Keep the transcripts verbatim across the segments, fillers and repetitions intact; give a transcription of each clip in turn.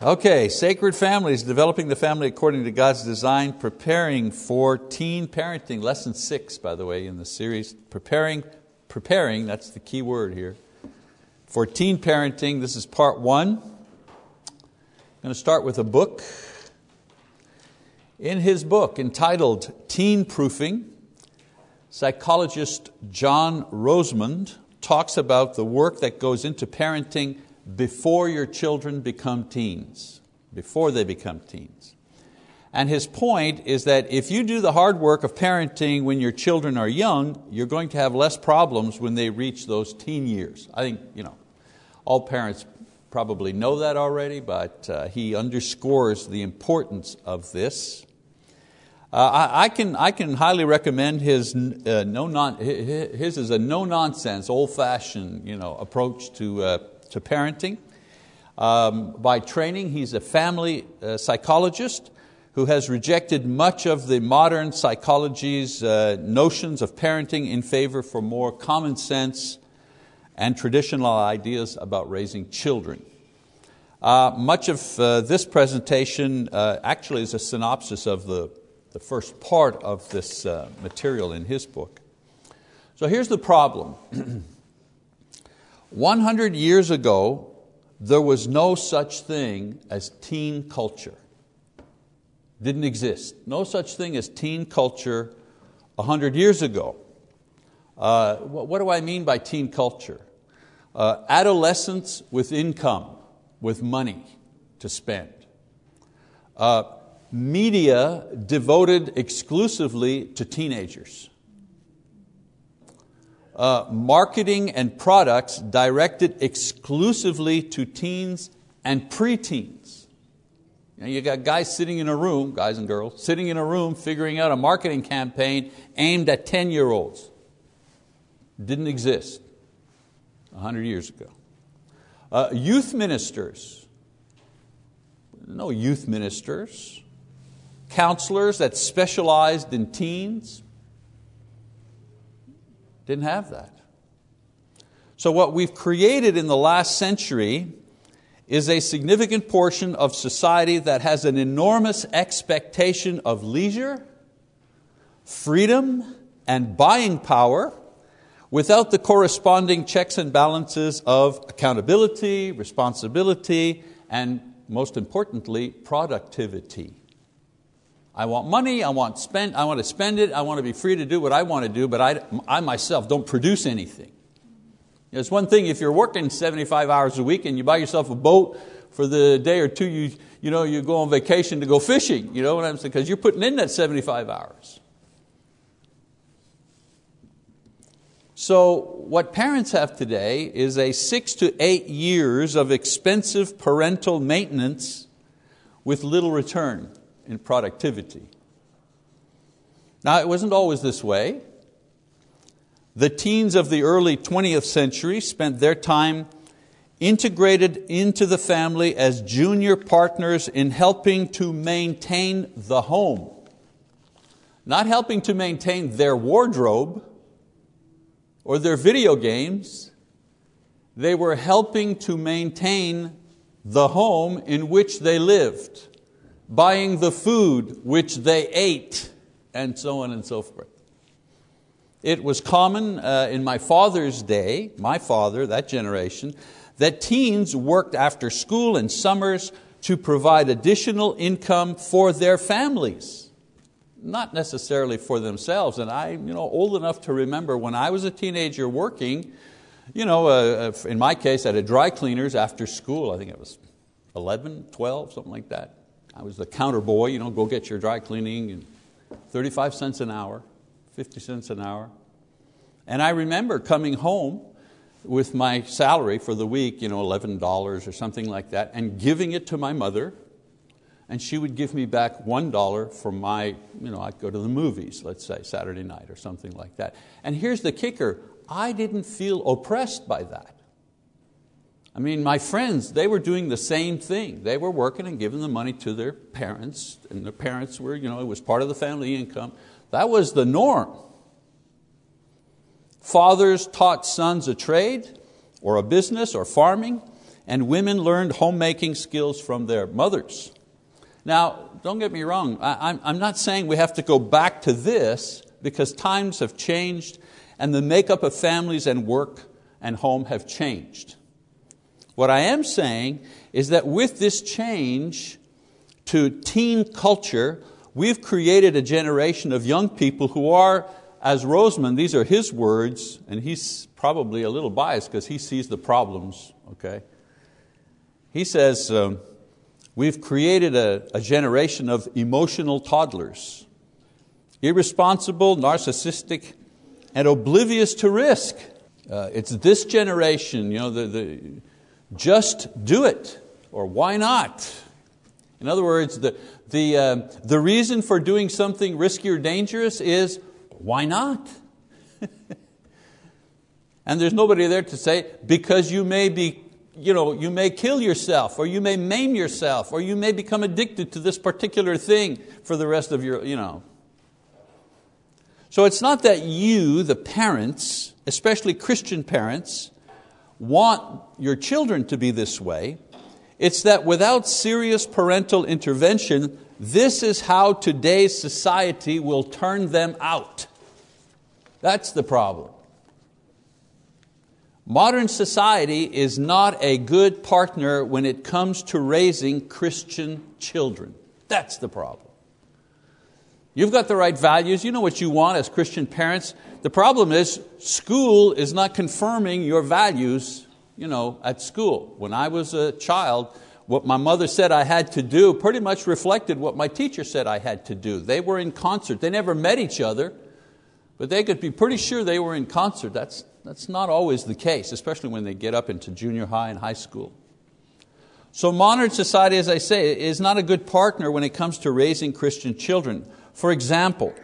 Okay, Sacred Families, Developing the Family According to God's Design, preparing for teen parenting. Lesson six, by the way, in the series. Preparing, preparing, that's the key word here. For teen parenting, this is part one. I'm going to start with a book. In his book entitled Teen Proofing, psychologist John Rosemond talks about the work that goes into parenting before your children become teens, before they become teens. And his point is that if you do the hard work of parenting when your children are young, you're going to have less problems when they reach those teen years. I think, you know, all parents probably know that already, but uh, he underscores the importance of this. Uh, I, I, can, I can highly recommend his, uh, no non, his is a no-nonsense, old-fashioned, you know, approach to uh, to parenting. Um, by training, he's a family uh, psychologist who has rejected much of the modern psychology's uh, notions of parenting in favor for more common sense and traditional ideas about raising children. Uh, much of uh, this presentation uh, actually is a synopsis of the, the first part of this uh, material in his book. So here's the problem. one hundred years ago, there was no such thing as teen culture. Didn't exist. No such thing as teen culture one hundred years ago. Uh, what do I mean by teen culture? Uh, adolescents with income, with money to spend. Uh, media devoted exclusively to teenagers. Uh, marketing and products directed exclusively to teens and preteens. You know, you got guys sitting in a room, guys and girls, sitting in a room figuring out a marketing campaign aimed at ten-year-olds. Didn't exist one hundred years ago. Uh, youth ministers, no youth ministers. Counselors that specialized in teens, didn't have that. So what we've created in the last century is a significant portion of society that has an enormous expectation of leisure, freedom, and buying power without the corresponding checks and balances of accountability, responsibility, and most importantly, productivity. I want money, I want spend, I want to spend it, I want to be free to do what I want to do, but I, I myself don't produce anything. It's one thing if you're working seventy-five hours a week and you buy yourself a boat for the day or two, you, you, know, you go on vacation to go fishing, you know what I'm saying? Because you're putting in that seventy-five hours. So what parents have today is a six to eight years of expensive parental maintenance with little return in productivity. Now, it wasn't always this way. The teens of the early twentieth century spent their time integrated into the family as junior partners in helping to maintain the home. Not helping to maintain their wardrobe or their video games. They were helping to maintain the home in which they lived, buying the food which they ate, and so on and so forth. It was common uh, in my father's day, my father, that generation, that teens worked after school and summers to provide additional income for their families, not necessarily for themselves. And I'm you know, old enough to remember when I was a teenager working, you know, uh, in my case at a dry cleaner's after school. I think it was eleven, twelve, something like that. I was the counter boy, you know, go get your dry cleaning, and thirty-five cents an hour, fifty cents an hour. And I remember coming home with my salary for the week, you know, eleven dollars or something like that, and giving it to my mother, and she would give me back one dollar for my, you know, I'd go to the movies, let's say, Saturday night or something like that. And here's the kicker, I didn't feel oppressed by that. I mean, my friends, they were doing the same thing. They were working and giving the money to their parents, and their parents were, you know, it was part of the family income. That was the norm. Fathers taught sons a trade or a business or farming, and women learned homemaking skills from their mothers. Now, don't get me wrong, I, I'm not saying we have to go back to this, because times have changed and the makeup of families and work and home have changed. What I am saying is that with this change to teen culture, we've created a generation of young people who are, as Rosemond, these are his words, and he's probably a little biased because he sees the problems. Okay? He says, um, we've created a, a generation of emotional toddlers, irresponsible, narcissistic, and oblivious to risk. Uh, it's this generation, you know, the, the just do it, or why not? In other words, the, the, uh, the reason for doing something risky or dangerous is why not? And there's nobody there to say, because you may be, you know, you may kill yourself, or you may maim yourself, or you may become addicted to this particular thing for the rest of your, you know. So it's not that you, the parents, especially Christian parents, want your children to be this way. It's that without serious parental intervention, this is how today's society will turn them out. That's the problem. Modern society is not a good partner when it comes to raising Christian children. That's the problem. You've got the right values, you know what you want as Christian parents. The problem is school is not confirming your values, you know, at school. When I was a child, what my mother said I had to do pretty much reflected what my teacher said I had to do. They were in concert. They never met each other, but they could be pretty sure they were in concert. That's That's not always the case, especially when they get up into junior high and high school. So modern society, as I say, is not a good partner when it comes to raising Christian children. For example,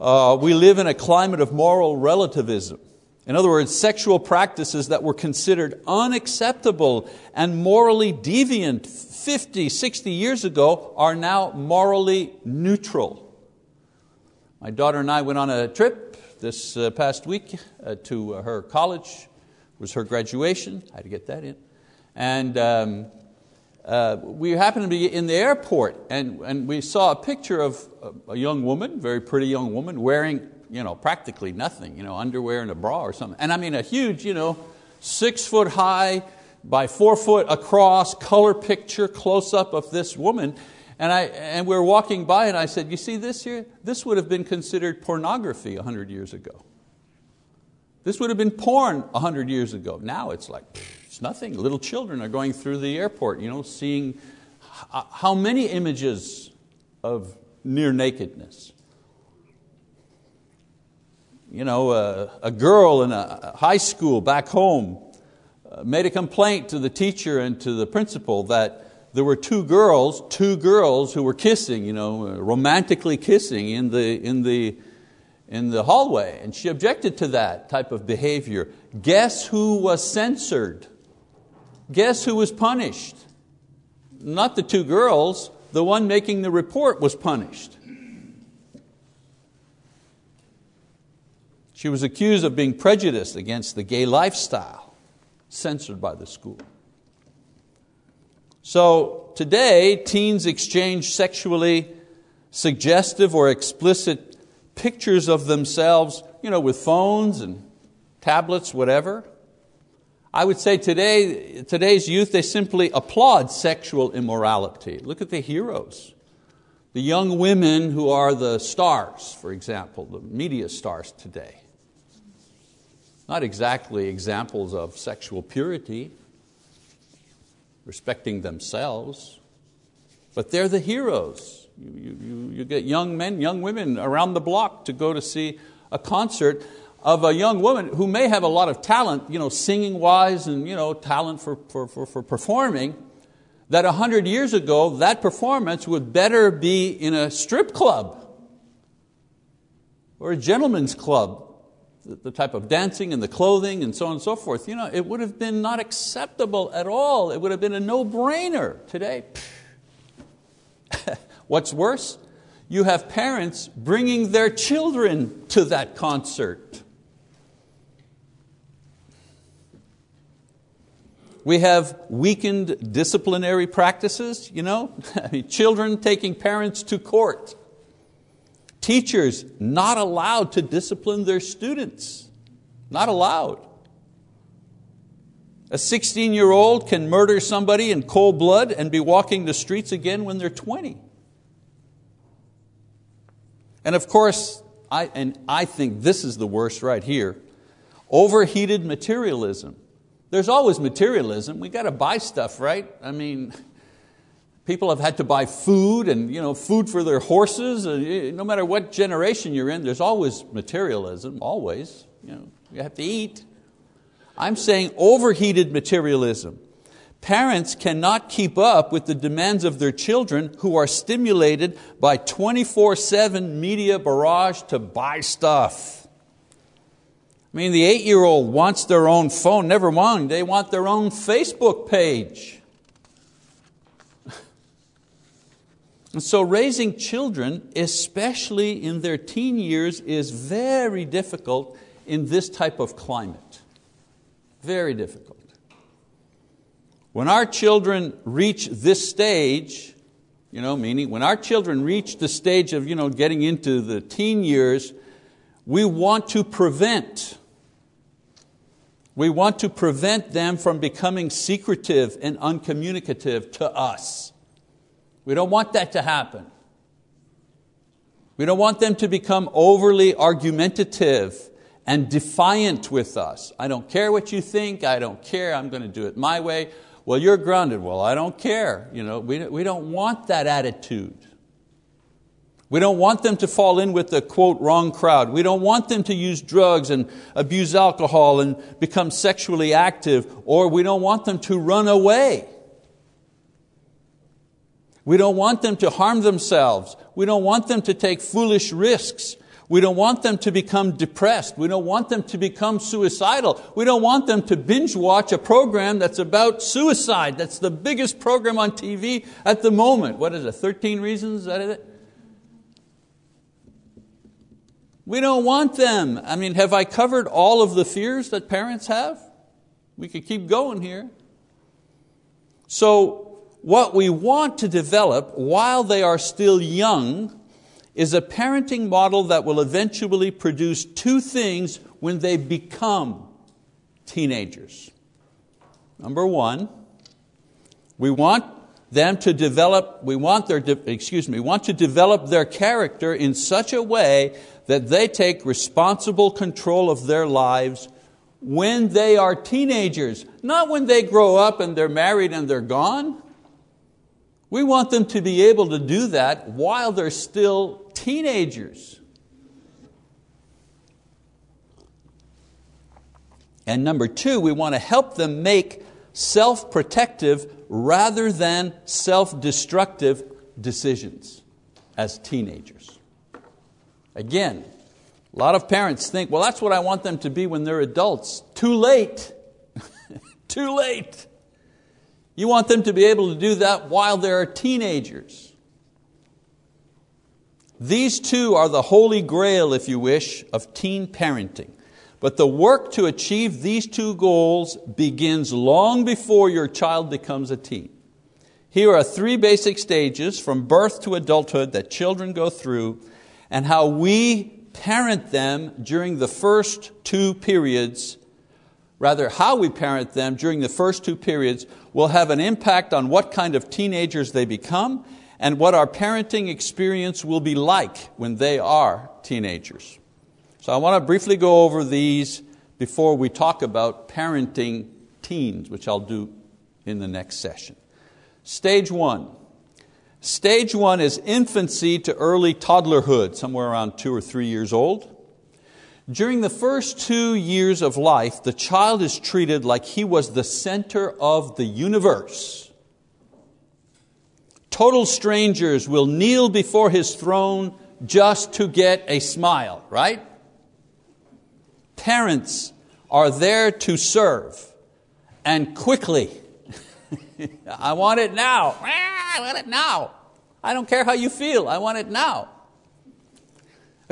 uh, we live in a climate of moral relativism. In other words, sexual practices that were considered unacceptable and morally deviant fifty, sixty years ago are now morally neutral. My daughter and I went on a trip this uh, past week uh, to uh, her college. It was her graduation. I had to get that in. And um, uh, we happened to be in the airport, and, and we saw a picture of a, a young woman, very pretty young woman, wearing, you know, practically nothing, you know, underwear and a bra or something. And I mean a huge, you know, six foot high by four foot across color picture close up of this woman. And, I, and we were walking by and I said, you see this here? This would have been considered pornography one hundred years ago. This would have been porn one hundred years ago. Now it's like, it's nothing. Little children are going through the airport, you know, seeing how many images of near nakedness. You know, a, a girl in a high school back home made a complaint to the teacher and to the principal that there were two girls, two girls who were kissing, you know, romantically kissing in the, in the, in the hallway. And she objected to that type of behavior. Guess who was censored? Guess who was punished? Not the two girls. The one making the report was punished. She was accused of being prejudiced against the gay lifestyle, censored by the school. So today, teens exchange sexually suggestive or explicit pictures of themselves, you know, with phones and tablets, whatever. I would say today, today's youth, they simply applaud sexual immorality. Look at the heroes. The young women who are the stars, for example, the media stars today. Not exactly examples of sexual purity, respecting themselves, but they're the heroes. You, you, you get young men, young women around the block to go to see a concert of a young woman who may have a lot of talent, you know, singing wise and, you know, talent for, for, for, for performing, that a hundred years ago that performance would better be in a strip club or a gentleman's club. The type of dancing and the clothing and so on and so forth, you know, it would have been not acceptable at all. It would have been a no-brainer today. What's worse? You have parents bringing their children to that concert. We have weakened disciplinary practices, you know, I mean, children taking parents to court. Teachers not allowed to discipline their students, not allowed. A sixteen-year-old can murder somebody in cold blood and be walking the streets again when they're twenty. And of course, I, and I think this is the worst right here, overheated materialism. There's always materialism. We've got to buy stuff, right? I mean, people have had to buy food and you know, food for their horses. No matter what generation you're in, there's always materialism, always. You know, you have to eat. I'm saying overheated materialism. Parents cannot keep up with the demands of their children who are stimulated by twenty-four seven media barrage to buy stuff. I mean, the eight-year-old wants their own phone, never mind, they want their own Facebook page. And so raising children, especially in their teen years, is very difficult in this type of climate. Very difficult. When our children reach this stage, you know, meaning when our children reach the stage of you know, getting into the teen years, we want to prevent, we want to prevent them from becoming secretive and uncommunicative to us. We don't want that to happen. We don't want them to become overly argumentative and defiant with us. I don't care what you think, I don't care, I'm going to do it my way. Well, you're grounded. Well, I don't care. You know, we, we don't want that attitude. We don't want them to fall in with the, quote, wrong crowd. We don't want them to use drugs and abuse alcohol and become sexually active, or we don't want them to run away. We don't want them to harm themselves. We don't want them to take foolish risks. We don't want them to become depressed. We don't want them to become suicidal. We don't want them to binge watch a program that's about suicide. That's the biggest program on T V at the moment. What is it, thirteen Reasons? Is that it? We don't want them. I mean, have I covered all of the fears that parents have? We could keep going here. So what we want to develop while they are still young is a parenting model that will eventually produce two things when they become teenagers. Number one, we want them to develop, we want their, excuse me, want to develop their character in such a way that they take responsible control of their lives when they are teenagers, not when they grow up and they're married and they're gone. We want them to be able to do that while they're still teenagers. And number two, we want to help them make self-protective rather than self-destructive decisions as teenagers. Again, a lot of parents think, well, that's what I want them to be when they're adults. Too late. Too late. You want them to be able to do that while they are teenagers. These two are the holy grail, if you wish, of teen parenting. But the work to achieve these two goals begins long before your child becomes a teen. Here are three basic stages from birth to adulthood that children go through and how we parent them during the first two periods Rather, how we parent them during the first two periods will have an impact on what kind of teenagers they become and what our parenting experience will be like when they are teenagers. So I want to briefly go over these before we talk about parenting teens, which I'll do in the next session. Stage one. Stage one is infancy to early toddlerhood, somewhere around two or three years old. During the first two years of life, the child is treated like he was the center of the universe. Total strangers will kneel before his throne just to get a smile, right? Parents are there to serve, and quickly. I want it now. I want it now. I don't care how you feel. I want it now.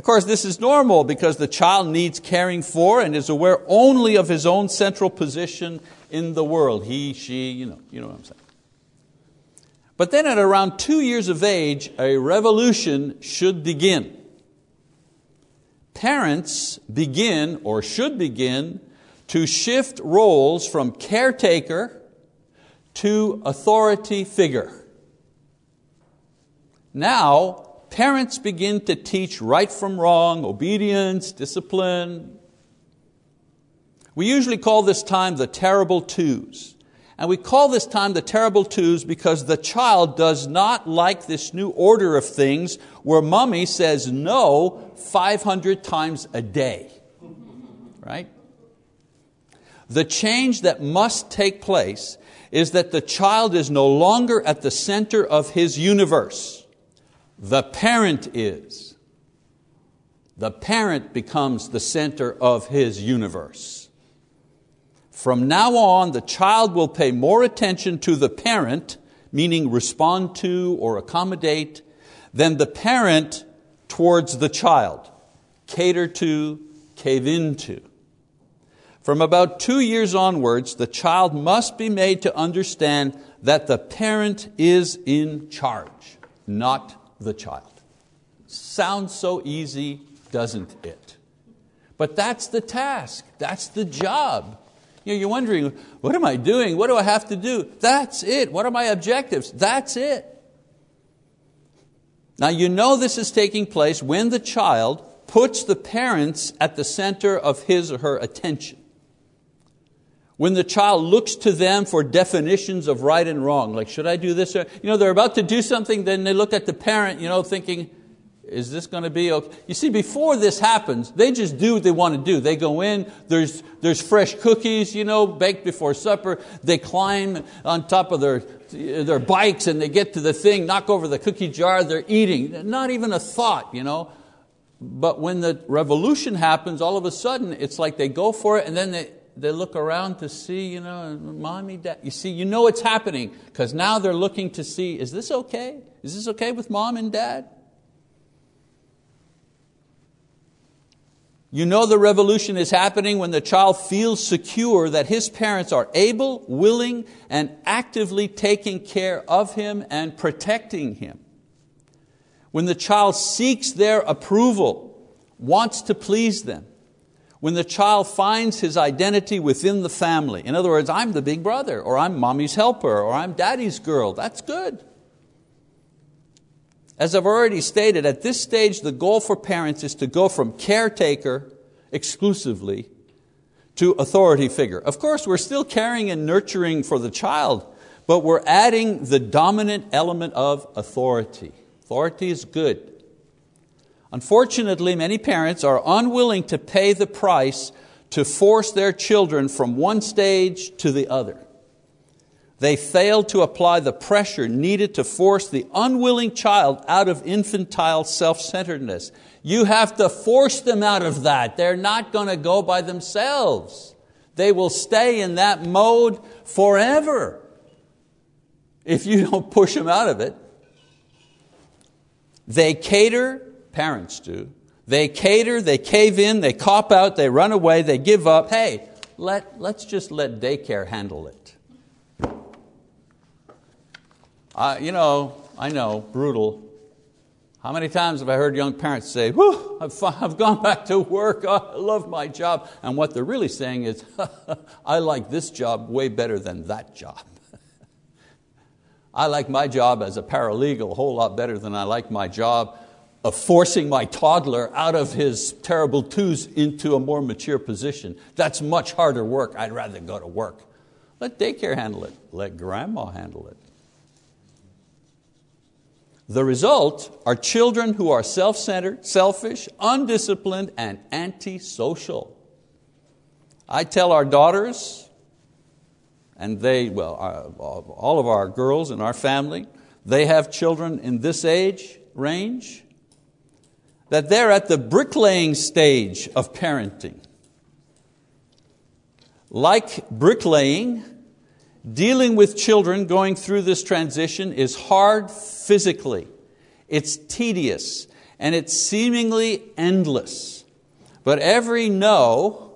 Of course, this is normal because the child needs caring for and is aware only of his own central position in the world. He, she, you know, you know what I'm saying. But then at around two years of age, a revolution should begin. Parents begin or should begin to shift roles from caretaker to authority figure. Now, parents begin to teach right from wrong, obedience, discipline. We usually call this time the terrible twos. And we call this time the terrible twos because the child does not like this new order of things where mommy says no five hundred times a day. Right? The change that must take place is that the child is no longer at the center of his universe. The parent is. The parent becomes the center of his universe. From now on, the child will pay more attention to the parent, meaning respond to or accommodate, than the parent towards the child, cater to, cave into. From about two years onwards, the child must be made to understand that the parent is in charge, not the child. Sounds so easy, doesn't it? But that's the task, that's the job. You know, you're wondering, what am I doing? What do I have to do? That's it. What are my objectives? That's it. Now you know this is taking place when the child puts the parents at the center of his or her attention. When the child looks to them for definitions of right and wrong, like should I do this? Or, you know, they're about to do something, then they look at the parent, you know, thinking, is this going to be okay? You see, before this happens, they just do what they want to do. They go in, there's, there's fresh cookies, you know, baked before supper. They climb on top of their, their bikes and they get to the thing, knock over the cookie jar, they're eating. Not even a thought, you know. But when the revolution happens, all of a sudden, it's like they go for it and then they... They look around to see, you know, mommy, dad. You see, you know it's happening because now they're looking to see, is this okay? Is this okay with mom and dad? You know the revolution is happening when the child feels secure that his parents are able, willing, and actively taking care of him and protecting him. When the child seeks their approval, wants to please them. When the child finds his identity within the family. In other words, I'm the big brother, or I'm mommy's helper, or I'm daddy's girl. That's good. As I've already stated, at this stage, the goal for parents is to go from caretaker exclusively to authority figure. Of course, we're still caring and nurturing for the child, but we're adding the dominant element of authority. Authority is good. Unfortunately, many parents are unwilling to pay the price to force their children from one stage to the other. They fail to apply the pressure needed to force the unwilling child out of infantile self-centeredness. You have to force them out of that. They're not going to go by themselves. They will stay in that mode forever if you don't push them out of it. They cater. Parents do. They cater, they cave in, they cop out, they run away, they give up. Hey, let, let's just let daycare handle it. Uh, you know, I know, brutal. How many times have I heard young parents say, whew, I've, I've gone back to work, oh, I love my job. And what they're really saying is, I like this job way better than that job. I like my job as a paralegal a whole lot better than I like my job of forcing my toddler out of his terrible twos into a more mature position. That's much harder work. I'd rather go to work. Let daycare handle it. Let grandma handle it. The result are children who are self-centered, selfish, undisciplined, and antisocial. I tell our daughters, and they, well, all of our girls in our family, they have children in this age range, that they're at the bricklaying stage of parenting. Like bricklaying, dealing with children going through this transition is hard physically. It's tedious and it's seemingly endless. But every no,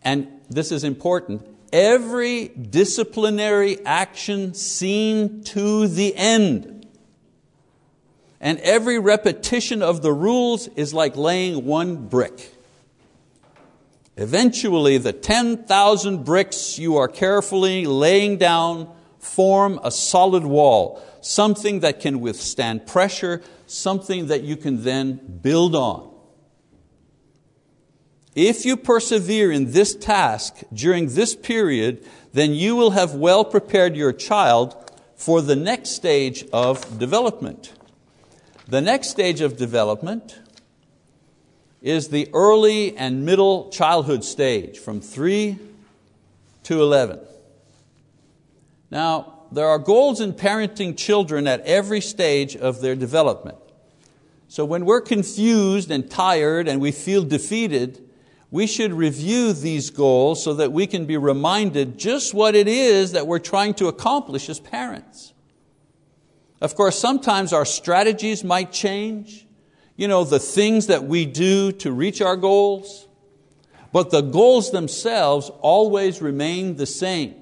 and this is important, every disciplinary action seen to the end, and every repetition of the rules is like laying one brick. Eventually the ten thousand bricks you are carefully laying down form a solid wall, something that can withstand pressure, something that you can then build on. If you persevere in this task during this period, then you will have well prepared your child for the next stage of development. The next stage of development is the early and middle childhood stage, from three to eleven. Now, there are goals in parenting children at every stage of their development. So when we're confused and tired and we feel defeated, we should review these goals so that we can be reminded just what it is that we're trying to accomplish as parents. Of course, sometimes our strategies might change, you know, the things that we do to reach our goals, but the goals themselves always remain the same.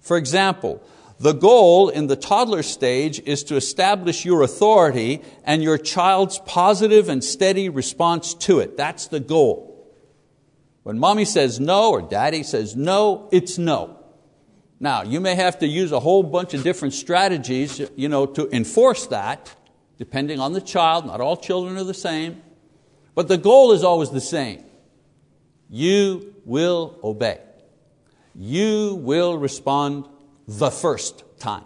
For example, the goal in the toddler stage is to establish your authority and your child's positive and steady response to it. That's the goal. When mommy says no or daddy says no, it's no. Now, you may have to use a whole bunch of different strategies, you know, to enforce that, depending on the child. Not all children are the same, but the goal is always the same. You will obey. You will respond the first time.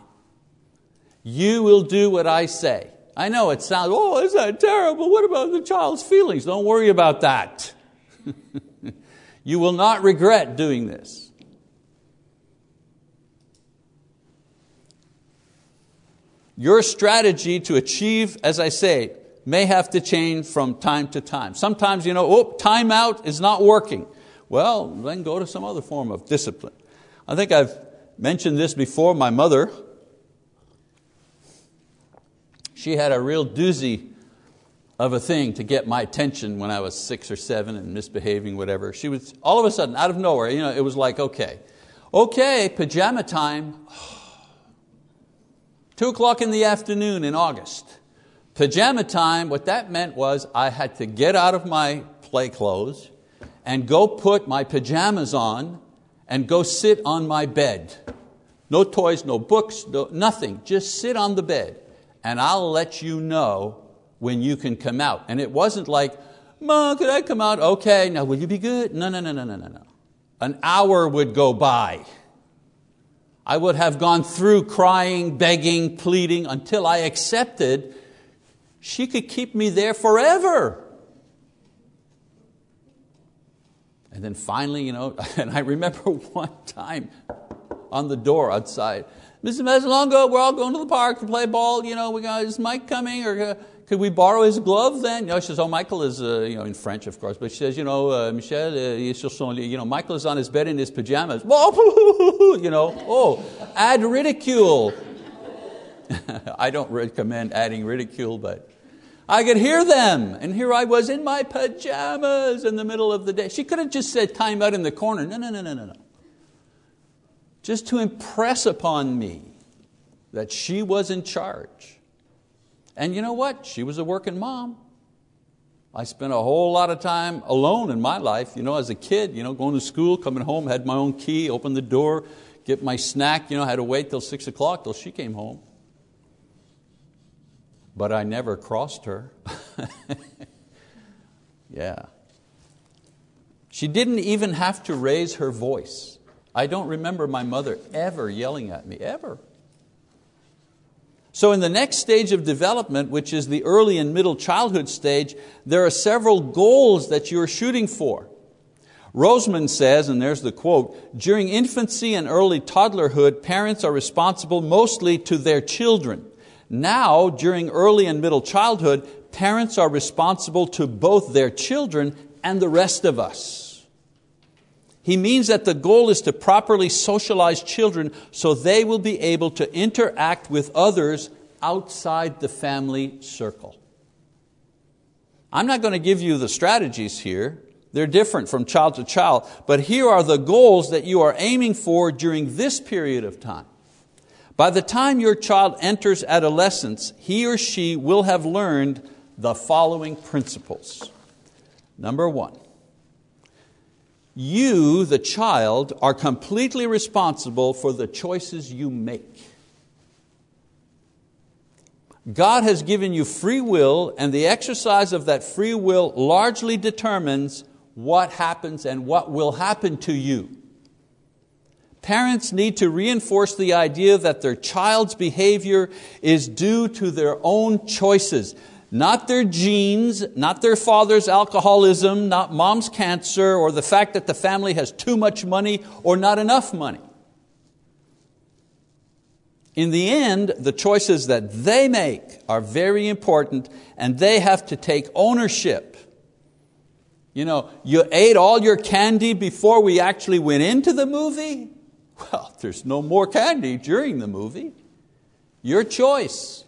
You will do what I say. I know it sounds, oh, isn't that terrible? What about the child's feelings? Don't worry about that. You will not regret doing this. Your strategy to achieve, as I say, may have to change from time to time. Sometimes, you know, oh, time out is not working. Well, then go to some other form of discipline. I think I've mentioned this before. My mother, she had a real doozy of a thing to get my attention when I was six or seven and misbehaving, whatever. She was, all of a sudden, out of nowhere, you know, it was like, okay, okay, pajama time, two o'clock in the afternoon in August. Pajama time, what that meant was I had to get out of my play clothes and go put my pajamas on and go sit on my bed. No toys, no books, no, nothing. Just sit on the bed and I'll let you know when you can come out. And it wasn't like, Mom, could I come out? Okay, now will you be good? No, no, no, no, no, no, no. An hour would go by. I would have gone through crying, begging, pleading until I accepted she could keep me there forever. And then finally, you know, and I remember one time on the door outside, Mister Mazzalongo, we're all going to the park to play ball. You know, we got, is Mike coming? Or uh, could we borrow his glove then? You know, she says, oh, Michael is, uh, you know, in French, of course, but she says, you know, uh, Michel, uh, you know, Michael is on his bed in his pajamas. You know, oh, add ridicule. I don't recommend adding ridicule, but I could hear them. And here I was in my pajamas in the middle of the day. She could have just said time out in the corner. No, no, no, no, no, no. Just to impress upon me that she was in charge. And you know what? She was a working mom. I spent a whole lot of time alone in my life, you know, as a kid, you know, going to school, coming home, had my own key, opened the door, get my snack, you know, had to wait till six o'clock till she came home. But I never crossed her. Yeah. She didn't even have to raise her voice. I don't remember my mother ever yelling at me, ever. So in the next stage of development, which is the early and middle childhood stage, there are several goals that you're shooting for. Rosemond says, and there's the quote, during infancy and early toddlerhood, parents are responsible mostly to their children. Now, during early and middle childhood, parents are responsible to both their children and the rest of us. He means that the goal is to properly socialize children so they will be able to interact with others outside the family circle. I'm not going to give you the strategies here. They're different from child to child. But here are the goals that you are aiming for during this period of time. By the time your child enters adolescence, he or she will have learned the following principles. Number one, you, the child, are completely responsible for the choices you make. God has given you free will, and the exercise of that free will largely determines what happens and what will happen to you. Parents need to reinforce the idea that their child's behavior is due to their own choices, not their genes, not their father's alcoholism, not mom's cancer, or the fact that the family has too much money or not enough money. In the end, the choices that they make are very important, and they have to take ownership. You know, you ate all your candy before we actually went into the movie? Well, there's no more candy during the movie. Your choice.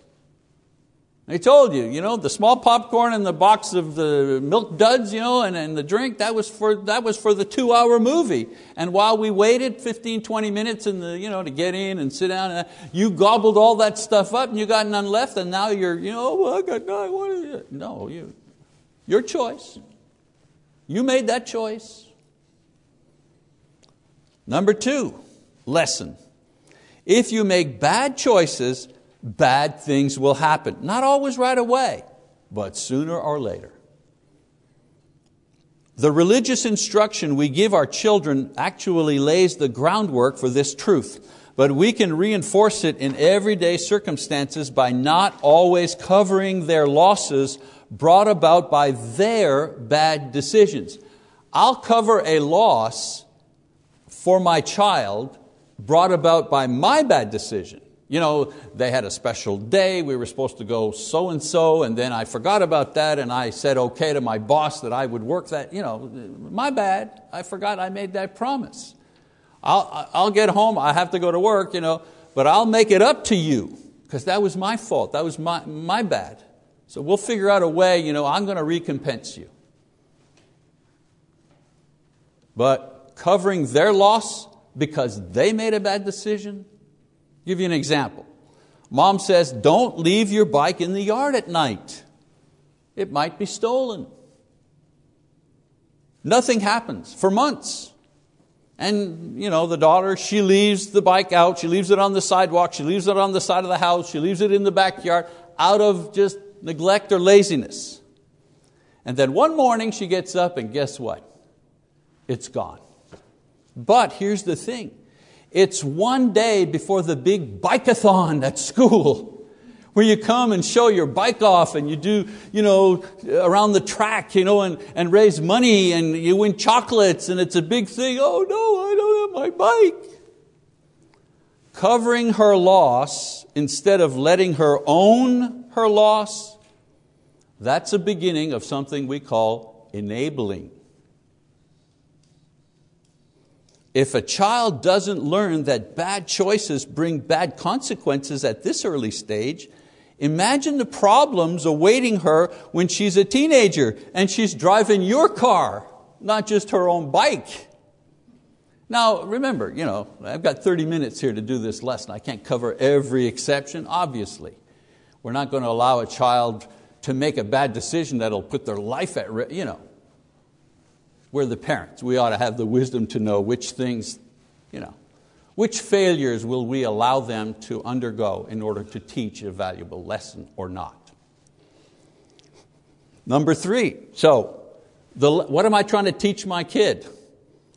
They told you, you know, the small popcorn and the box of the milk duds, you know, and, and the drink, that was for, that was for the two hour movie. And while we waited fifteen, twenty minutes in the, you know, to get in and sit down, and you gobbled all that stuff up and you got none left, and now you're, you know, oh, well, I got none. What is it? No, you, your choice. You made that choice. Number two, lesson. If you make bad choices, bad things will happen. Not always right away, but sooner or later. The religious instruction we give our children actually lays the groundwork for this truth, but we can reinforce it in everyday circumstances by not always covering their losses brought about by their bad decisions. I'll cover a loss for my child brought about by my bad decision. You know, they had a special day, we were supposed to go so and so, and then I forgot about that, and I said okay to my boss that I would work that, you know, my bad, I forgot I made that promise. I'll, I'll get home, I have to go to work, you know, but I'll make it up to you, because that was my fault, that was my, my bad. So we'll figure out a way, you know, I'm going to recompense you. But covering their loss because they made a bad decision. Give you an example. Mom says, don't leave your bike in the yard at night. It might be stolen. Nothing happens for months. And you know, the daughter, she leaves the bike out, she leaves it on the sidewalk, she leaves it on the side of the house, she leaves it in the backyard out of just neglect or laziness. And then one morning she gets up and guess what? It's gone. But here's the thing. It's one day before the big bike-a-thon at school where you come and show your bike off and you do, you know, around the track, you know, and, and raise money and you win chocolates and it's a big thing. Oh no, I don't have my bike. Covering her loss instead of letting her own her loss, that's a beginning of something we call enabling. If a child doesn't learn that bad choices bring bad consequences at this early stage, imagine the problems awaiting her when she's a teenager and she's driving your car, not just her own bike. Now remember, you know, I've got thirty minutes here to do this lesson. I can't cover every exception, obviously. We're not going to allow a child to make a bad decision that'll put their life at risk, you know. We're the parents. We ought to have the wisdom to know which things, you know, which failures will we allow them to undergo in order to teach a valuable lesson or not. Number three, so the, what am I trying to teach my kid?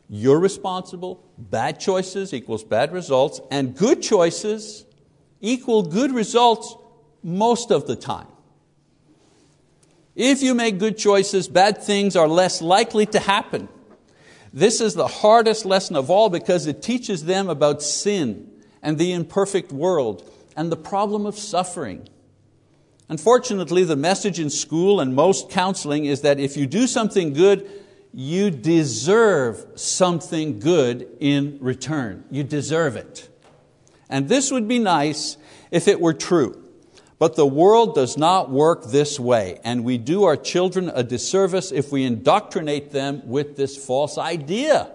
You're responsible. Bad choices equals bad results, and good choices equal good results most of the time. If you make good choices, bad things are less likely to happen. This is the hardest lesson of all because it teaches them about sin and the imperfect world and the problem of suffering. Unfortunately, the message in school and most counseling is that if you do something good, you deserve something good in return. You deserve it. And this would be nice if it were true. But the world does not work this way, and we do our children a disservice if we indoctrinate them with this false idea.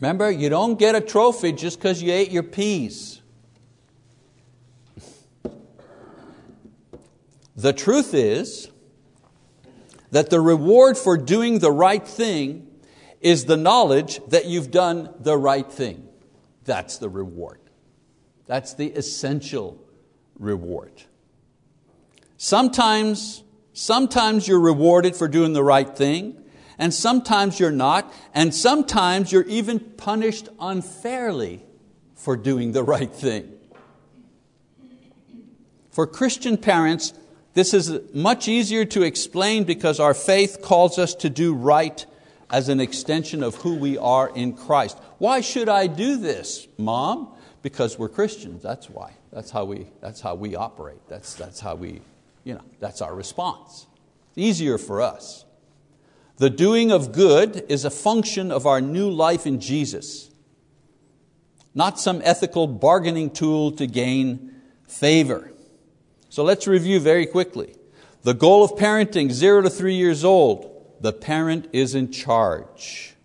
Remember, you don't get a trophy just because you ate your peas. The truth is that the reward for doing the right thing is the knowledge that you've done the right thing. That's the reward. That's the essential reward. Sometimes, sometimes you're rewarded for doing the right thing, and sometimes you're not, and sometimes you're even punished unfairly for doing the right thing. For Christian parents, this is much easier to explain because our faith calls us to do right as an extension of who we are in Christ. Why should I do this, Mom? Because we're Christians, that's why. That's how we, that's how we operate. That's, that's how we, you know, that's our response. It's easier for us. The doing of good is a function of our new life in Jesus, not some ethical bargaining tool to gain favor. So let's review very quickly. The goal of parenting, zero to three years old, the parent is in charge.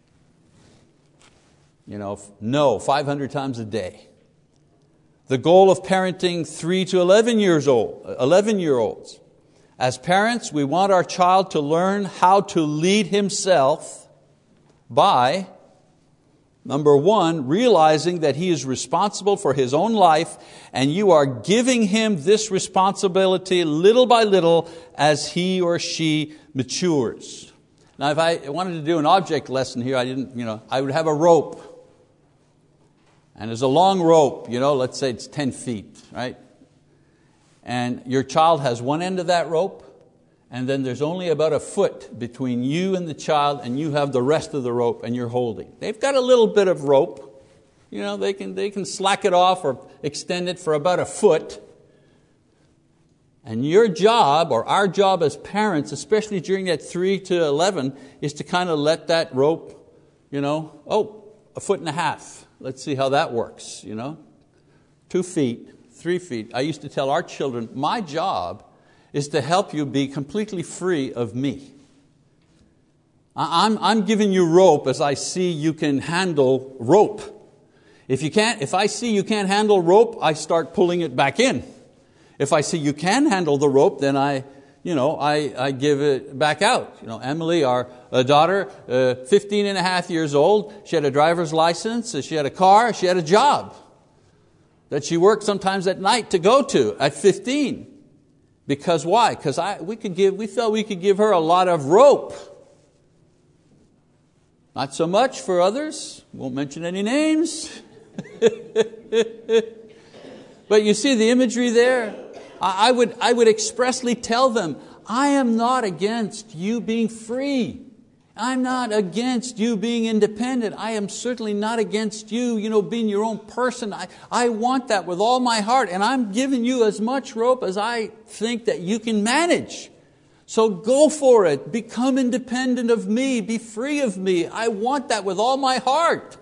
You know, no, five hundred times a day. The goal of parenting three to eleven years old, eleven year olds. As parents, we want our child to learn how to lead himself by, number one, realizing that he is responsible for his own life, and you are giving him this responsibility little by little as he or she matures. Now, if I wanted to do an object lesson here, I didn't, you know, I would have a rope. And there's a long rope, you know, let's say it's ten feet, right? And your child has one end of that rope, and then there's only about a foot between you and the child, and you have the rest of the rope and you're holding. They've got a little bit of rope. You know, they can, they can slack it off or extend it for about a foot. And your job, or our job as parents, especially during that three to eleven, is to kind of let that rope, you know, oh, a foot and a half. Let's see how that works, you know. Two feet, three feet. I used to tell our children, my job is to help you be completely free of me. I'm, I'm giving you rope as I see you can handle rope. If you can't, if I see you can't handle rope, I start pulling it back in. If I see you can handle the rope, then I, you know, I, I give it back out. You know, Emily, our A daughter, uh, fifteen and a half years old, she had a driver's license, she had a car, she had a job that she worked sometimes at night to go to at fifteen. Because why? Because I, we could give, we felt we could give her a lot of rope. Not so much for others, won't mention any names. But you see the imagery there? I, I would, I would expressly tell them, I am not against you being free. I'm not against you being independent. I am certainly not against you, you know, being your own person. I, I want that with all my heart, and I'm giving you as much rope as I think that you can manage. So go for it. Become independent of me. Be free of me. I want that with all my heart.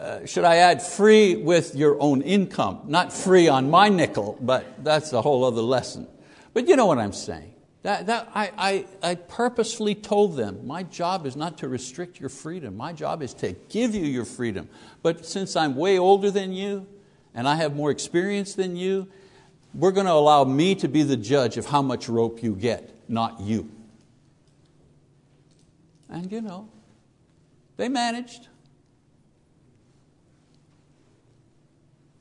Uh, should I add free with your own income? Not free on my nickel, but that's a whole other lesson. But you know what I'm saying. That, that, I, I, I purposefully told them, my job is not to restrict your freedom. My job is to give you your freedom. But since I'm way older than you and I have more experience than you, we're going to allow me to be the judge of how much rope you get, not you. And you know, they managed.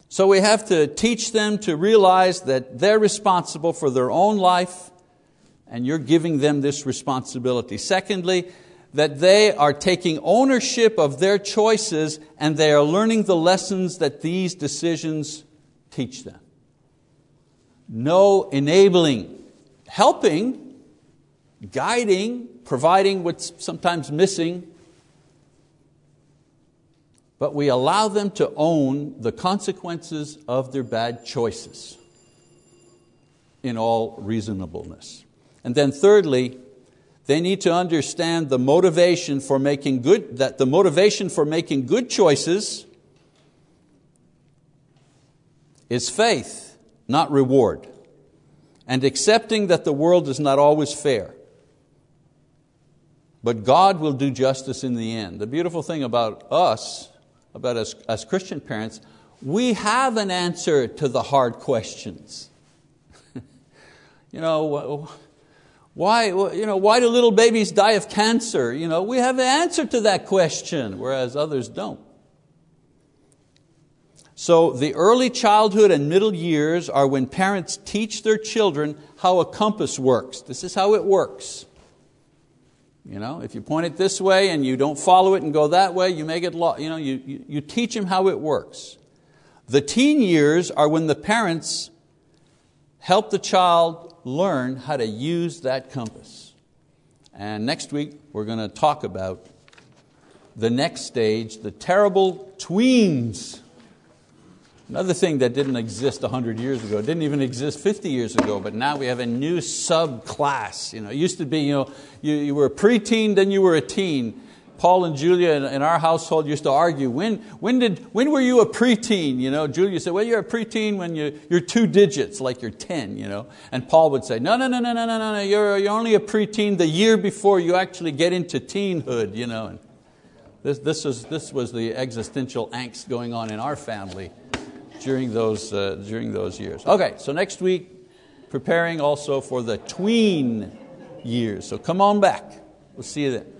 So we have to teach them to realize that they're responsible for their own life, and you're giving them this responsibility. Secondly, that they are taking ownership of their choices and they are learning the lessons that these decisions teach them. No enabling, helping, guiding, providing what's sometimes missing, but we allow them to own the consequences of their bad choices in all reasonableness. And then thirdly, They need to understand the motivation for making good, that the motivation for making good choices is faith, not reward, and accepting that the world is not always fair. But God will do justice in the end. The beautiful thing about us, about us as Christian parents, we have an answer to the hard questions. You know, why, you know, why do little babies die of cancer? You know, we have an answer to that question, whereas others don't. So the early childhood and middle years are when parents teach their children how a compass works. This is how it works. You know, if you point it this way and you don't follow it and go that way, you may get lost. You know, you, you, you teach them how it works. The teen years are when the parents help the child learn how to use that compass. And next week we're going to talk about the next stage, the terrible tweens. Another thing that didn't exist one hundred years ago, didn't even exist fifty years ago, but now we have a new subclass. You know, it used to be, you know, you, you were a preteen, then you were a teen. Paul and Julia in, in our household used to argue, when, when, did, when were you a preteen? You know, Julia said, well, you're a preteen when you, you're two digits, like you're ten. You know? And Paul would say, no, no, no, no, no, no, no, you're, you're only a preteen the year before you actually get into teenhood. You know? And this, this, was, this was the existential angst going on in our family during those, uh, during those years. Okay, so next week, preparing also for the tween years. So come on back. We'll see you then.